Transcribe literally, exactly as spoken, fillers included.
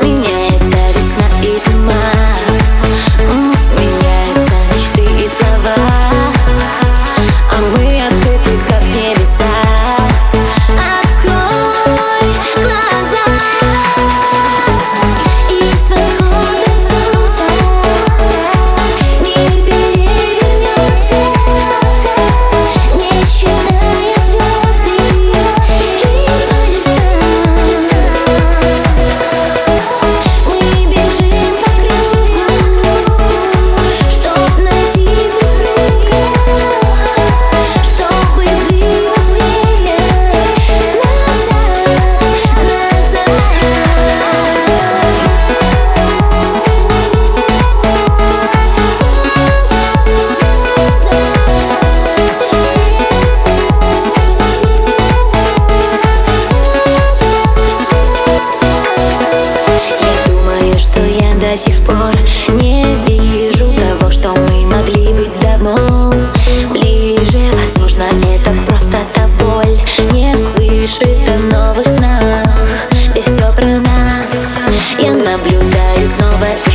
Меняется весна и зима, меняются мечты и слова, а мы открыты, как небеса. Открой глаза. Из восхода солнца мир перевернется, не считая звезды и полюса. Мы бежим по кругу, чтоб найти друг друга, чтобы сдвинуть время назад, назад. Я думаю, что я до сих пор не вижу того, что мы могли быть давно ближе. Возможно, это просто та боль не слышит о новых снах, где все про нас. Я наблюдаю снова и